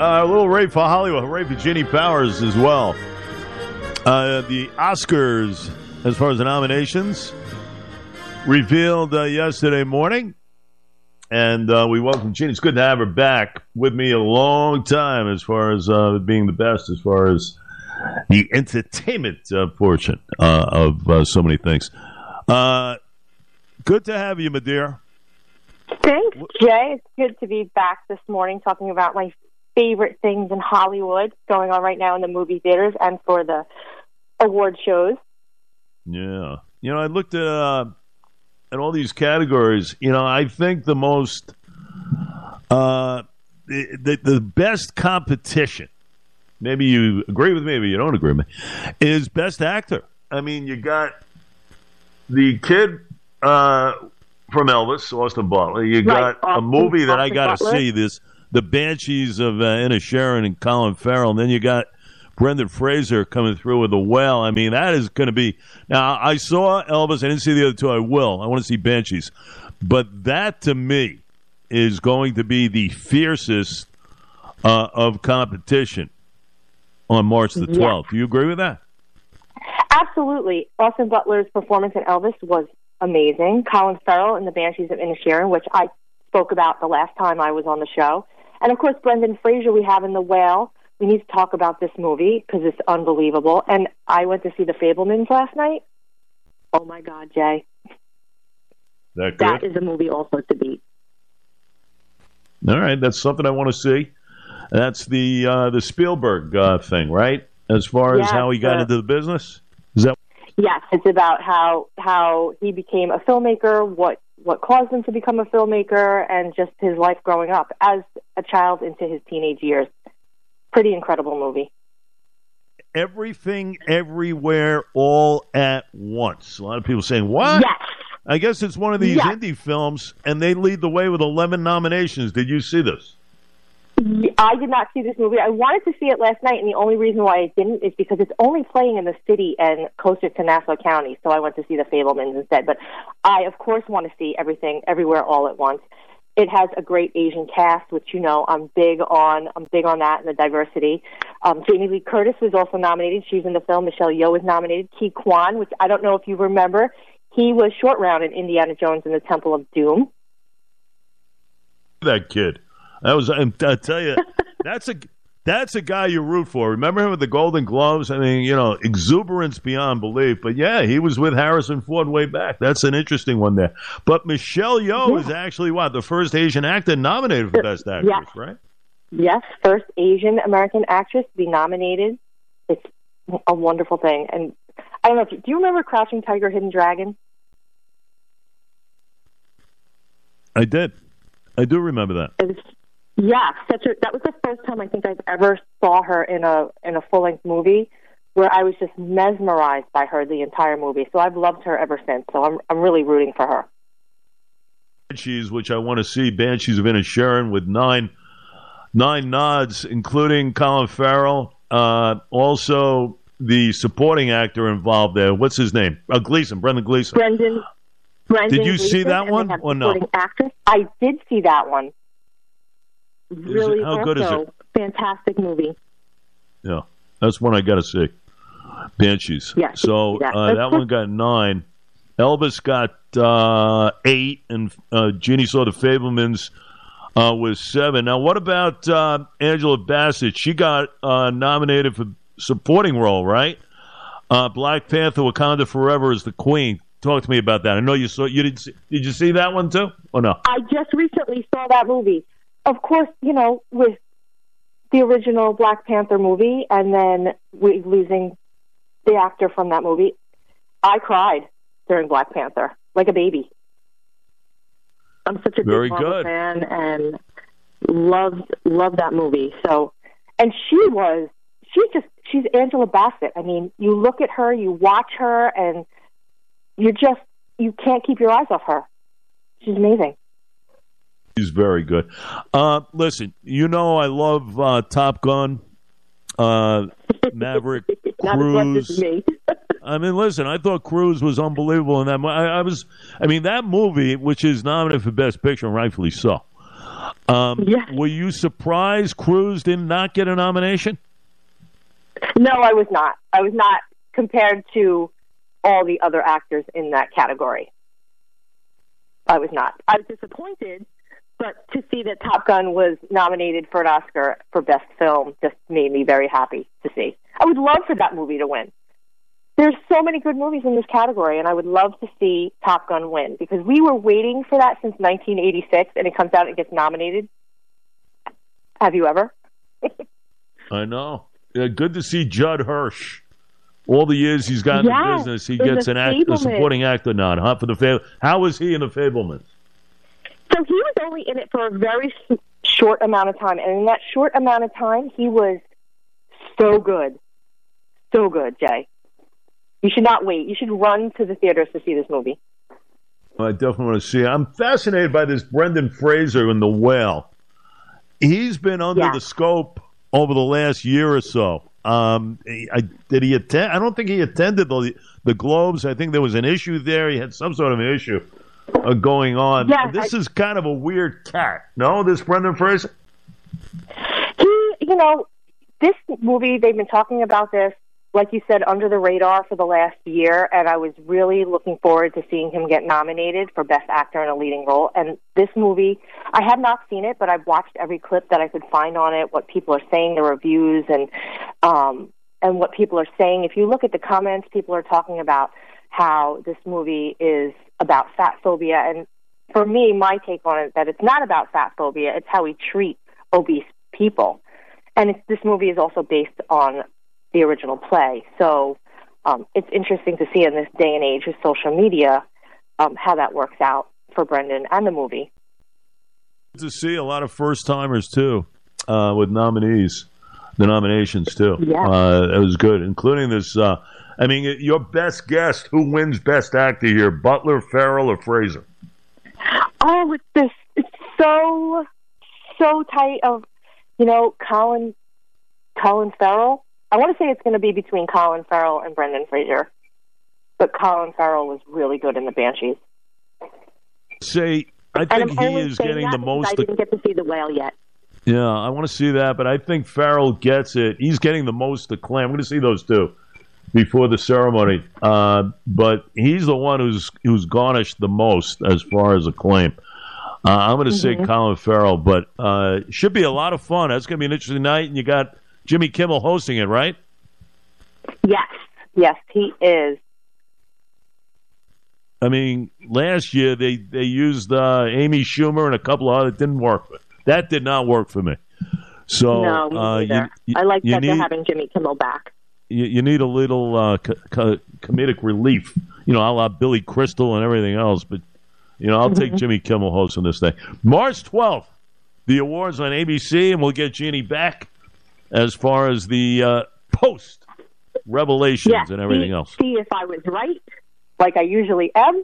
A little rape for Hollywood. Rape for Jeannie Powers as well. The Oscars, as far as the nominations, revealed yesterday morning. And we welcome Jeannie. It's good to have her back with me a long time as far as being the best, as far as the entertainment portion of so many things. Good to have you, my dear. Thanks, Jay. It's good to be back this morning talking about my favorite things in Hollywood going on right now in the movie theaters and for the award shows. Yeah. You know, I looked at all these categories. You know, I think the most the best competition, maybe you agree with me, maybe you don't agree with me, is Best Actor. I mean, you got the kid from Elvis, Austin Butler. You got a movie that I got to see, the Banshees of Inisherin and Colin Farrell. And then you got Brendan Fraser coming through with The Whale. I mean, that is going to be... Now, I saw Elvis. I didn't see the other two. I will. I want to see Banshees. But that, to me, is going to be the fiercest of competition on March the 12th. Yeah. Do you agree with that? Absolutely. Austin Butler's performance in Elvis was amazing. Colin Farrell in The Banshees of Inisherin, which I spoke about the last time I was on the show. And, of course, Brendan Fraser we have in The Whale. We need to talk about this movie because it's unbelievable. And I went to see The Fabelmans last night. Oh, my God, Jay. That is a movie also to beat. All right. That's something I want to see. That's the Spielberg thing, right? As far as how he got into the business? Is that... Yes, it's about how he became a filmmaker, what caused him to become a filmmaker, and just his life growing up as a child into his teenage years. Pretty incredible movie. Everything, Everywhere, All at Once. A lot of people saying, what? Yes. I guess it's one of these indie films, and they lead the way with 11 nominations. Did you see this? I did not see this movie. I wanted to see it last night, and the only reason why I didn't is because it's only playing in the city and closer to Nassau County, so I went to see The Fabelmans instead. But I, of course, want to see Everything, Everywhere, All at Once. It has a great Asian cast, which, you know, I'm big on that and the diversity. Jamie Lee Curtis was also nominated. She's in the film. Michelle Yeoh was nominated. Ki Kwan, which I don't know if you remember. He was short round in Indiana Jones and the Temple of Doom. That kid. I tell you, that's a guy you root for. Remember him with the Golden Gloves? I mean, you know, exuberance beyond belief. But yeah, he was with Harrison Ford way back. That's an interesting one there. But Michelle Yeoh is actually the first Asian actor nominated for Best Actress, right? Yes, first Asian American actress to be nominated. It's a wonderful thing. And I don't know if do you remember Crouching Tiger, Hidden Dragon? I did. I do remember that. Yeah, that was the first time I think I've ever saw her in a full-length movie where I was just mesmerized by her the entire movie. So I've loved her ever since. So I'm really rooting for her. Banshees, which I want to see, Banshees of Inisherin with nine nods, including Colin Farrell. Also, the supporting actor involved there. What's his name? Brendan Gleeson. Brendan. Did you see that one or no? Actress. I did see that one. Really, how good is it? Fantastic movie. Yeah, that's one I got to see. Banshees. Yeah, so that one got 9. Elvis got 8, and Jeannie saw The Fabelmans with 7. Now, what about Angela Bassett? She got nominated for supporting role, right? Black Panther: Wakanda Forever is the queen. Talk to me about that. I know you saw. Did you see that one too? Or no? I just recently saw that movie. Of course, you know, with the original Black Panther movie and then we losing the actor from that movie, I cried during Black Panther like a baby. I'm such a big Marvel fan and loved that movie. So, and she's Angela Bassett. I mean, you look at her, you watch her, and you can't keep your eyes off her. She's amazing. He's very good. Listen, you know I love Top Gun, Maverick, Cruise. I mean, listen, I thought Cruise was unbelievable in that. I mean, that movie, which is nominated for Best Picture, and rightfully so. Were you surprised Cruise did not get a nomination? No, I was not. I was not, compared to all the other actors in that category. I was not. I was disappointed, but to see that Top Gun was nominated for an Oscar for Best Film just made me very happy to see. I would love for that movie to win. There's so many good movies in this category, and I would love to see Top Gun win, because we were waiting for that since 1986, and it comes out and gets nominated. Have you ever? I know. Yeah, good to see Judd Hirsch. All the years he's gotten in business, he gets a supporting actor nod, huh? For the How was he in The Fabelmans? So he was only in it for a very short amount of time, and in that short amount of time, he was so good. So good, Jay. You should not wait. You should run to the theaters to see this movie. I definitely want to see it. I'm fascinated by this Brendan Fraser in The Whale. He's been under the scope over the last year or so. Did he attend? I don't think he attended the Globes. I think there was an issue there. He had some sort of an issue going on. Yeah, this is kind of a weird cat. No, this Brendan Fraser? This movie, they've been talking about this, like you said, under the radar for the last year, and I was really looking forward to seeing him get nominated for Best Actor in a Leading Role. And this movie, I have not seen it, but I've watched every clip that I could find on it, what people are saying, the reviews, and what people are saying. If you look at the comments, people are talking about how this movie is about fat phobia. And for me, my take on it is that it's not about fat phobia. It's how we treat obese people. And this movie is also based on the original play. So it's interesting to see in this day and age with social media how that works out for Brendan and the movie. To see a lot of first-timers, too, with nominees, the nominations, too. Yeah. It was good, including this. Your best guess, who wins Best Actor here, Butler, Farrell, or Fraser? Oh, it's so tight of, Colin Farrell. I want to say it's going to be between Colin Farrell and Brendan Fraser. But Colin Farrell was really good in The Banshees. I think he is getting the most. I didn't get to see The Whale yet. Yeah, I want to see that, but I think Farrell gets it. He's getting the most acclaim. I'm going to see those two before the ceremony. But he's the one who's garnished the most as far as acclaim. I'm going to say Colin Farrell, but it should be a lot of fun. That's going to be an interesting night, and you got Jimmy Kimmel hosting it, right? Yes, he is. I mean, last year they used Amy Schumer and a couple of others. It didn't work. That did not work for me. So no, me either. I like that they're having Jimmy Kimmel back. You need a little comedic relief, a la Billy Crystal and everything else. But I'll take Jimmy Kimmel hosting this thing. March 12th, the awards on ABC, and we'll get Jeannie back as far as the post revelations and everything else. See if I was right, like I usually am.